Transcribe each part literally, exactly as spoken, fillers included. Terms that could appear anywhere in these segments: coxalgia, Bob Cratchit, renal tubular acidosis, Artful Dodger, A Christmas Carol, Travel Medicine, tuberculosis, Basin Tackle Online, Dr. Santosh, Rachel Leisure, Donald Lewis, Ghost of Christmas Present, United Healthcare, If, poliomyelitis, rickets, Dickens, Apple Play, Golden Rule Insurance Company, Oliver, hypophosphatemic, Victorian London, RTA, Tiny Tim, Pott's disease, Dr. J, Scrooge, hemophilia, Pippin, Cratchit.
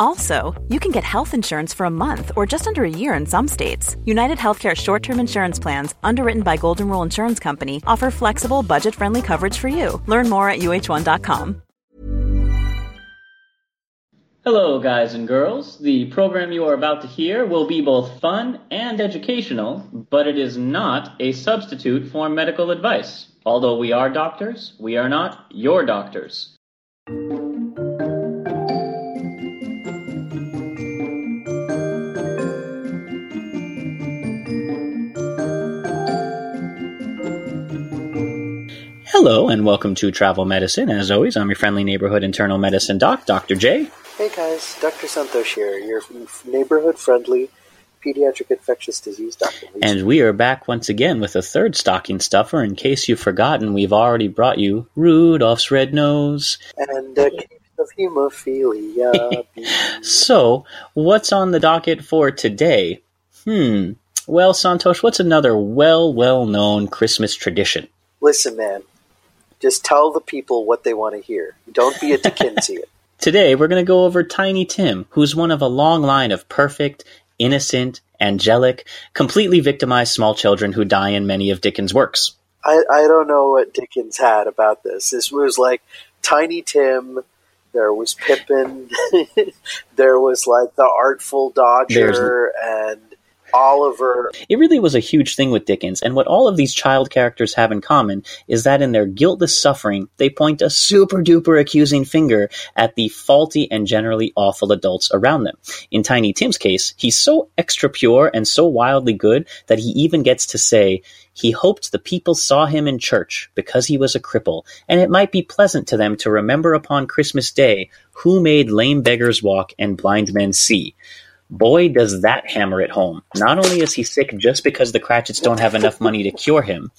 Also, you can get health insurance for a month or just under a year in some states. United Healthcare short-term insurance plans, underwritten by Golden Rule Insurance Company, offer flexible, budget-friendly coverage for you. Learn more at U H one dot com. Hello, guys and girls. The program you are about to hear will be both fun and educational, but it is not a substitute for medical advice. Although we are doctors, we are not your doctors. Hello and welcome to Travel Medicine. As always, I'm your friendly neighborhood internal medicine doc, Doctor J. Hey guys, Doctor Santosh here, your neighborhood-friendly pediatric infectious disease doctor. And we are back once again with a third stocking stuffer. In case you've forgotten, we've already brought you Rudolph's Red Nose. And a case of hemophilia. So, what's on the docket for today? Hmm. Well, Santosh, what's another well, well-known Christmas tradition? Listen, man. Just tell the people what they want to hear. Don't be a Dickensian. Today, we're going to go over Tiny Tim, who's one of a long line of perfect, innocent, angelic, completely victimized small children who die in many of Dickens' works. I, I don't know what Dickens had about this. This was like Tiny Tim. There was Pippin. There was like the Artful Dodger. There's... and... Oliver. It really was a huge thing with Dickens, and what all of these child characters have in common is that in their guiltless suffering, they point a super-duper accusing finger at the faulty and generally awful adults around them. In Tiny Tim's case, he's so extra pure and so wildly good that he even gets to say he hoped the people saw him in church because he was a cripple, and it might be pleasant to them to remember upon Christmas Day who made lame beggars walk and blind men see. Boy, does that hammer it home. Not only is he sick just because the Cratchits don't have enough money to cure him,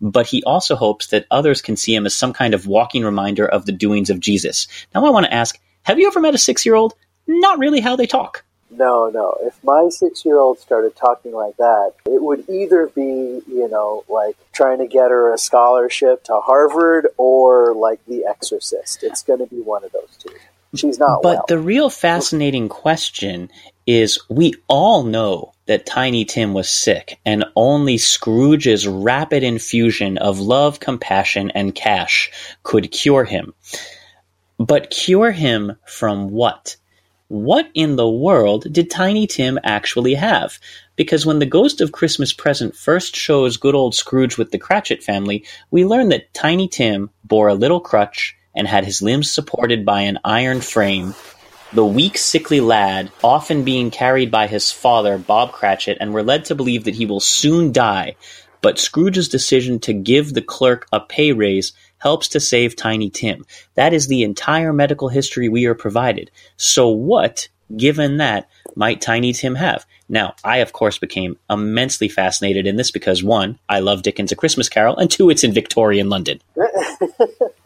but he also hopes that others can see him as some kind of walking reminder of the doings of Jesus. Now I want to ask, have you ever met a six-year-old? Not really how they talk. No, no. If my six-year-old started talking like that, it would either be, you know, like trying to get her a scholarship to Harvard or like The Exorcist. It's going to be one of those two. She's not well. But the real fascinating question is we all know that Tiny Tim was sick, and only Scrooge's rapid infusion of love, compassion, and cash could cure him. But cure him from what? What in the world did Tiny Tim actually have? Because when the Ghost of Christmas Present first shows good old Scrooge with the Cratchit family, we learn that Tiny Tim bore a little crutch and had his limbs supported by an iron frame, the weak, sickly lad often being carried by his father, Bob Cratchit, and we're led to believe that he will soon die. But Scrooge's decision to give the clerk a pay raise helps to save Tiny Tim. That is the entire medical history we are provided. So what, given that, might Tiny Tim have? Now, I, of course, became immensely fascinated in this because, one, I love Dickens' A Christmas Carol, and two, it's in Victorian London.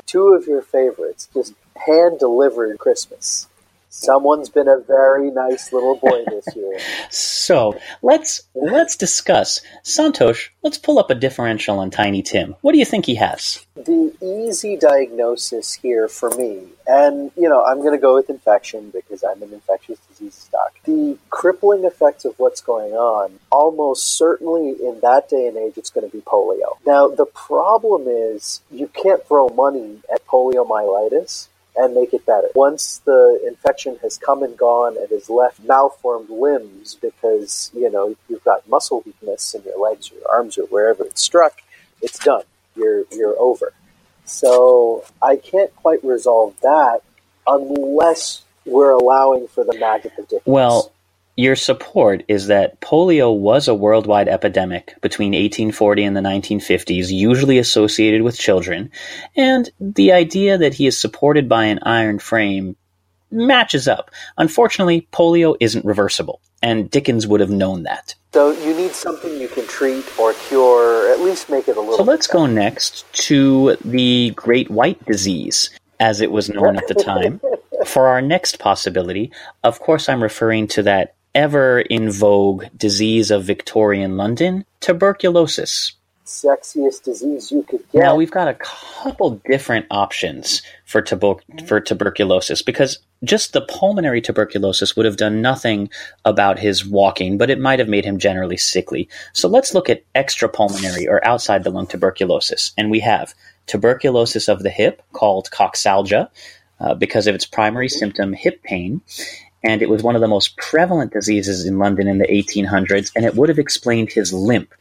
Two of your favorites, just hand-delivered Christmas. Someone's been a very nice little boy this year. So let's let's discuss. Santosh, let's pull up a differential on Tiny Tim. What do you think he has? The easy diagnosis here for me, and, you know, I'm going to go with infection because I'm an infectious disease doctor. The crippling effects of what's going on, almost certainly in that day and age, it's going to be polio. Now, the problem is you can't throw money at poliomyelitis and make it better. Once the infection has come and gone and has left malformed limbs because, you know, you've got muscle weakness in your legs or your arms or wherever it's struck, it's done. You're you're over. So I can't quite resolve that unless we're allowing for the magic of Dickens. Well, your support is that polio was a worldwide epidemic between eighteen forty and the nineteen fifties, usually associated with children, and the idea that he is supported by an iron frame matches up. Unfortunately, polio isn't reversible, and Dickens would have known that. So you need something you can treat or cure, or at least make it a little... So let's better. go next to the Great White Disease, as it was known at the time. For our next possibility, of course I'm referring to that ever in vogue disease of Victorian London, tuberculosis. Sexiest disease you could get. Now, we've got a couple different options for tubo- for tuberculosis, because just the pulmonary tuberculosis would have done nothing about his walking, but it might have made him generally sickly. So let's look at extrapulmonary or outside the lung tuberculosis. And we have tuberculosis of the hip, called coxalgia, uh, because of its primary mm-hmm. symptom, hip pain. And it was one of the most prevalent diseases in London in the eighteen hundreds, and it would have explained his limp.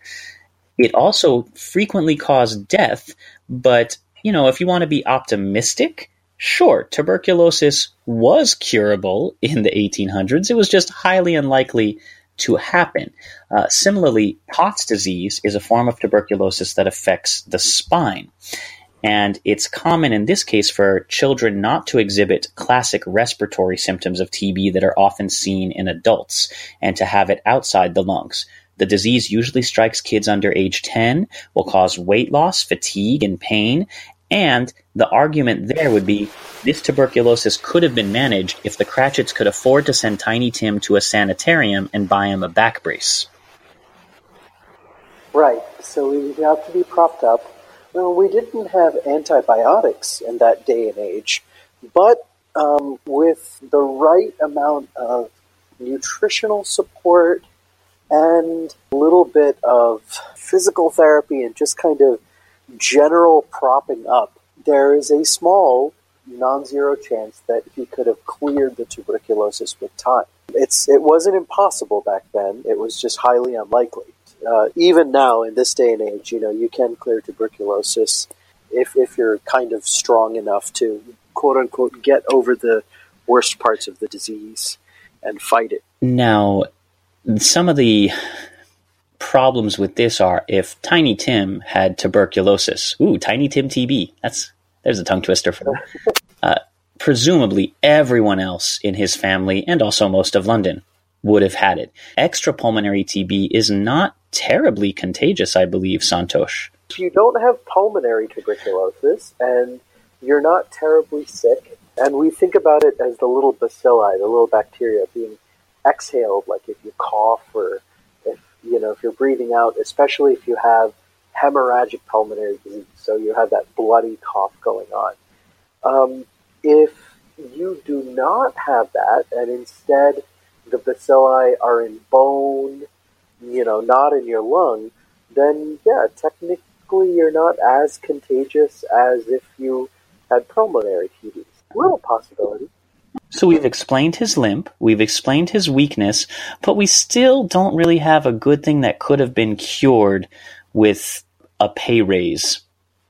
It also frequently caused death, but, you know, if you want to be optimistic, sure, tuberculosis was curable in the eighteen hundreds. It was just highly unlikely to happen. Uh, similarly, Pott's disease is a form of tuberculosis that affects the spine. And it's common in this case for children not to exhibit classic respiratory symptoms of T B that are often seen in adults, and to have it outside the lungs. The disease usually strikes kids under age ten, will cause weight loss, fatigue, and pain. And the argument there would be this tuberculosis could have been managed if the Cratchits could afford to send Tiny Tim to a sanitarium and buy him a back brace. Right, so we would have to be propped up. Well, we didn't have antibiotics in that day and age, but um, with the right amount of nutritional support and a little bit of physical therapy and just kind of general propping up, there is a small non-zero chance that he could have cleared the tuberculosis with time. It's It wasn't impossible back then. It was just highly unlikely. Uh, even now, in this day and age, you know, you can clear tuberculosis if if you're kind of strong enough to, quote unquote, get over the worst parts of the disease and fight it. Now, some of the problems with this are if Tiny Tim had tuberculosis. Ooh, Tiny Tim T B. That's there's a tongue twister for that. Uh, presumably, everyone else in his family and also most of London would have had it. Extrapulmonary T B is not terribly contagious, I believe, Santosh. If you don't have pulmonary tuberculosis and you're not terribly sick, and we think about it as the little bacilli, the little bacteria being exhaled, like if you cough or if you know if you're breathing out, especially if you have hemorrhagic pulmonary disease, so you have that bloody cough going on. Um, if you do not have that, and instead the bacilli are in bone, you know, not in your lung, then, yeah, technically you're not as contagious as if you had pulmonary T B. Little possibility. So we've explained his limp, we've explained his weakness, but we still don't really have a good thing that could have been cured with a pay raise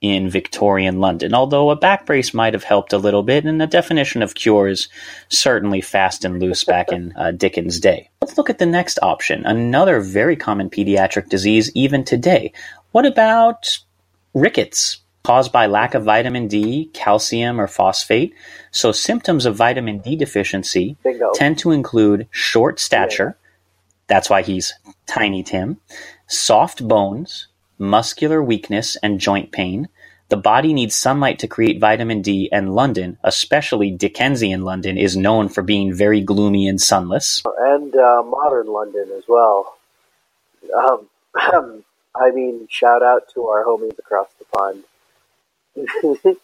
in Victorian London, although a back brace might have helped a little bit, and the definition of cure is certainly fast and loose back in uh, Dickens' day. Let's look at the next option, another very common pediatric disease even today. What about rickets, caused by lack of vitamin D, calcium, or phosphate? So symptoms of vitamin D deficiency Bingo. tend to include short stature, yeah. that's why he's Tiny Tim, soft bones, muscular weakness and joint pain, The body needs sunlight to create vitamin D, and London, especially Dickensian London, is known for being very gloomy and sunless. And uh, modern London as well. Um, I mean, shout out to our homies across the pond.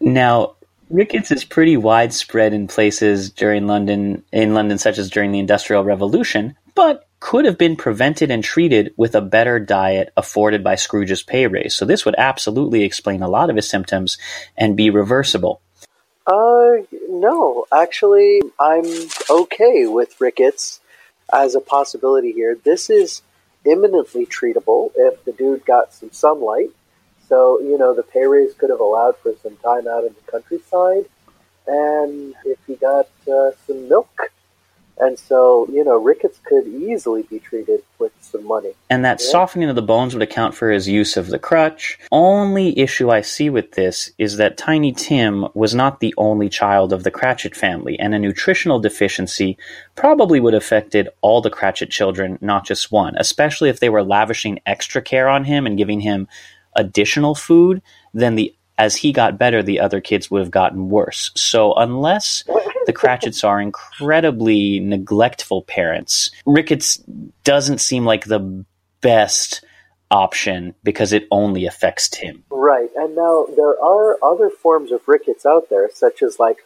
Now, rickets is pretty widespread in places during London, in London, such as during the Industrial Revolution, but could have been prevented and treated with a better diet afforded by Scrooge's pay raise. So this would absolutely explain a lot of his symptoms and be reversible. Uh, no, actually, I'm okay with rickets as a possibility here. This is imminently treatable if the dude got some sunlight. So, you know, the pay raise could have allowed for some time out in the countryside, and if he got uh, some milk. And so, you know, rickets could easily be treated with some money. And that yeah. softening of the bones would account for his use of the crutch. Only issue I see with this is that Tiny Tim was not the only child of the Cratchit family, and a nutritional deficiency probably would have affected all the Cratchit children, not just one, especially if they were lavishing extra care on him and giving him additional food. Then the as he got better, the other kids would have gotten worse. So unless the Cratchits are incredibly neglectful parents, rickets doesn't seem like the best option because it only affects Tim. Right. And now there are other forms of rickets out there, such as like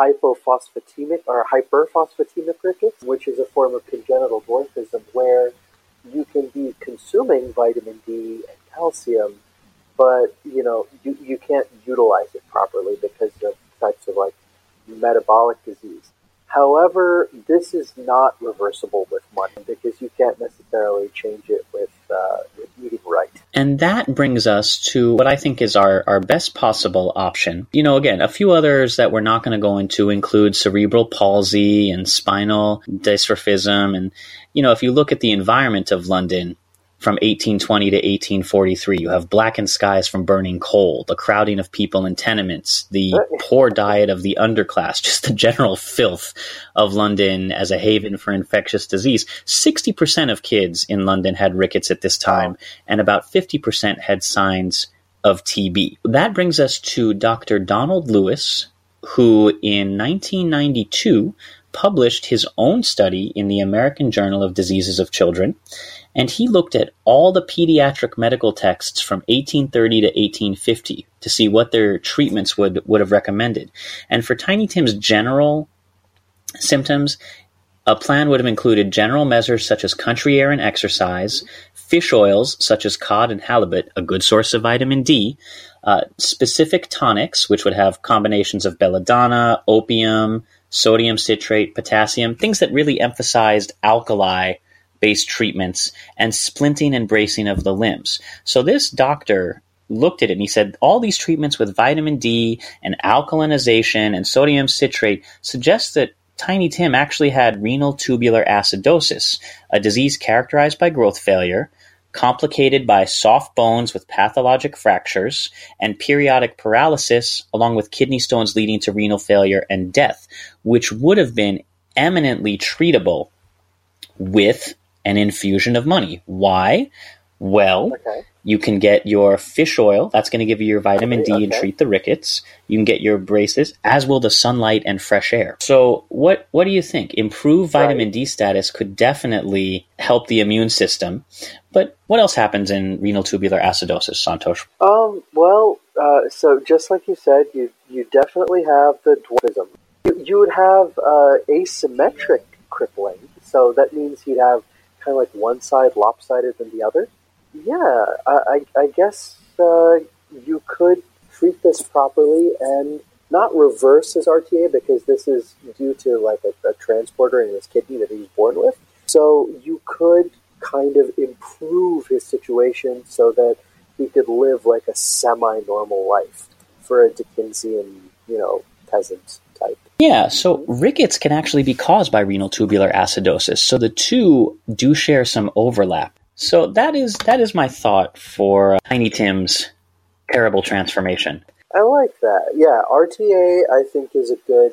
hypophosphatemic or hyperphosphatemic rickets, which is a form of congenital dwarfism where you can be consuming vitamin D and calcium, but, you know, you, you can't utilize it properly because of types of like metabolic disease. However, this is not reversible with money because you can't necessarily change it with, uh, with eating right. And that brings us to what I think is our, our best possible option. You know, again, a few others that we're not going to go into include cerebral palsy and spinal dysraphism. And, you know, if you look at the environment of London, from eighteen twenty to eighteen forty-three, you have blackened skies from burning coal, the crowding of people in tenements, the poor diet of the underclass, just the general filth of London as a haven for infectious disease. sixty percent of kids in London had rickets at this time, and about fifty percent had signs of T B. That brings us to Doctor Donald Lewis, who in nineteen ninety-two published his own study in the American Journal of Diseases of Children, and he looked at all the pediatric medical texts from eighteen thirty to eighteen fifty to see what their treatments would, would have recommended. And for Tiny Tim's general symptoms, a plan would have included general measures such as country air and exercise, fish oils such as cod and halibut, a good source of vitamin D, uh, specific tonics, which would have combinations of belladonna, opium, sodium citrate, potassium, things that really emphasized alkali-based treatments, and splinting and bracing of the limbs. So this doctor looked at it and he said, all these treatments with vitamin D and alkalinization and sodium citrate suggest that Tiny Tim actually had renal tubular acidosis, a disease characterized by growth failure, complicated by soft bones with pathologic fractures and periodic paralysis, along with kidney stones leading to renal failure and death, which would have been eminently treatable with an infusion of money. Why? Well, okay. You can get your fish oil. That's going to give you your vitamin D okay. and treat the rickets. You can get your braces, as will the sunlight and fresh air. So what, what do you think? Improved vitamin right. D status could definitely help the immune system. But what else happens in renal tubular acidosis, Santosh? Um, well, uh, so just like you said, you you definitely have the dwarfism. You, you would have uh, asymmetric crippling. So that means you'd have kind of like one side lopsided than the other. Yeah, I, I guess uh, you could treat this properly and not reverse his R T A because this is due to like a, a transporter in his kidney that he was born with. So you could kind of improve his situation so that he could live like a semi-normal life for a Dickensian, you know, peasant type. Yeah, so rickets can actually be caused by renal tubular acidosis. So the two do share some overlap. So that is that is my thought for uh, Tiny Tim's terrible transformation. I like that. Yeah, R T A, I think, is a good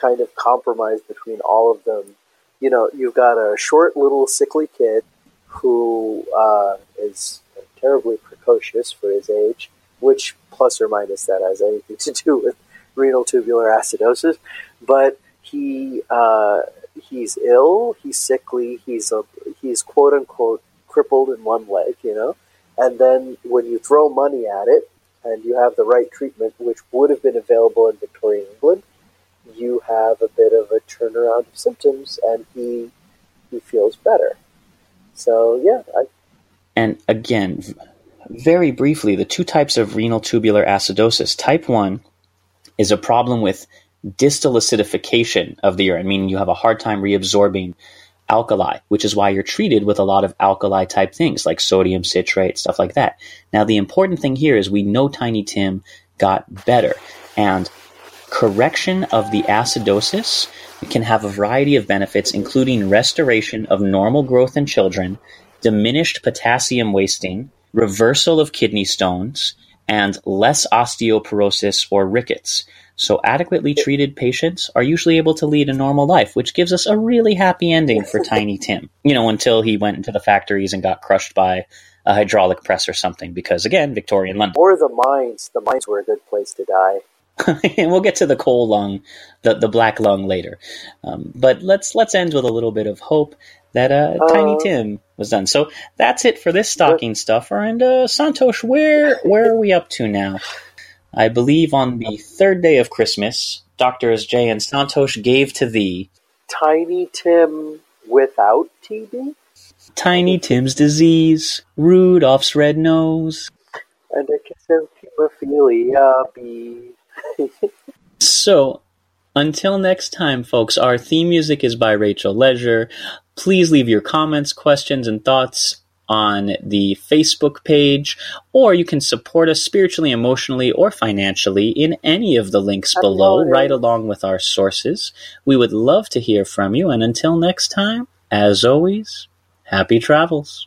kind of compromise between all of them. You know, you've got a short, little, sickly kid who uh, is terribly precocious for his age, which plus or minus that has anything to do with renal tubular acidosis. But he uh, he's ill, he's sickly, he's a he's quote unquote crippled in one leg, you know. And then when you throw money at it and you have the right treatment, which would have been available in Victorian England, you have a bit of a turnaround of symptoms, and he he feels better. So yeah. I... And again, very briefly, the two types of renal tubular acidosis. Type one is a problem with distal acidification of the urine, meaning you have a hard time reabsorbing alkali, which is why you're treated with a lot of alkali type things like sodium citrate, stuff like that. Now, the important thing here is we know Tiny Tim got better, and correction of the acidosis can have a variety of benefits, including restoration of normal growth in children, diminished potassium wasting, reversal of kidney stones, and less osteoporosis or rickets. So adequately treated patients are usually able to lead a normal life, which gives us a really happy ending for Tiny Tim, you know, until he went into the factories and got crushed by a hydraulic press or something, because, again, Victorian London. Or the mines. The mines were a good place to die. And we'll get to the coal lung, the, the black lung later. Um, but let's let's end with a little bit of hope that uh, uh, Tiny Tim was done. So that's it for this stocking stuffer. And uh, Santosh, where where are we up to now? I believe on the third day of Christmas, Doctors J and Santosh gave to thee... Tiny Tim without T B? Tiny Tim's disease, Rudolph's red nose. And a kiss of hemophilia B. So, until next time, folks, our theme music is by Rachel Leisure. Please leave your comments, questions, and thoughts on the Facebook page, or you can support us spiritually, emotionally, or financially in any of the links below, right along with our sources. We would love to hear from you, and until next time, as always, happy travels.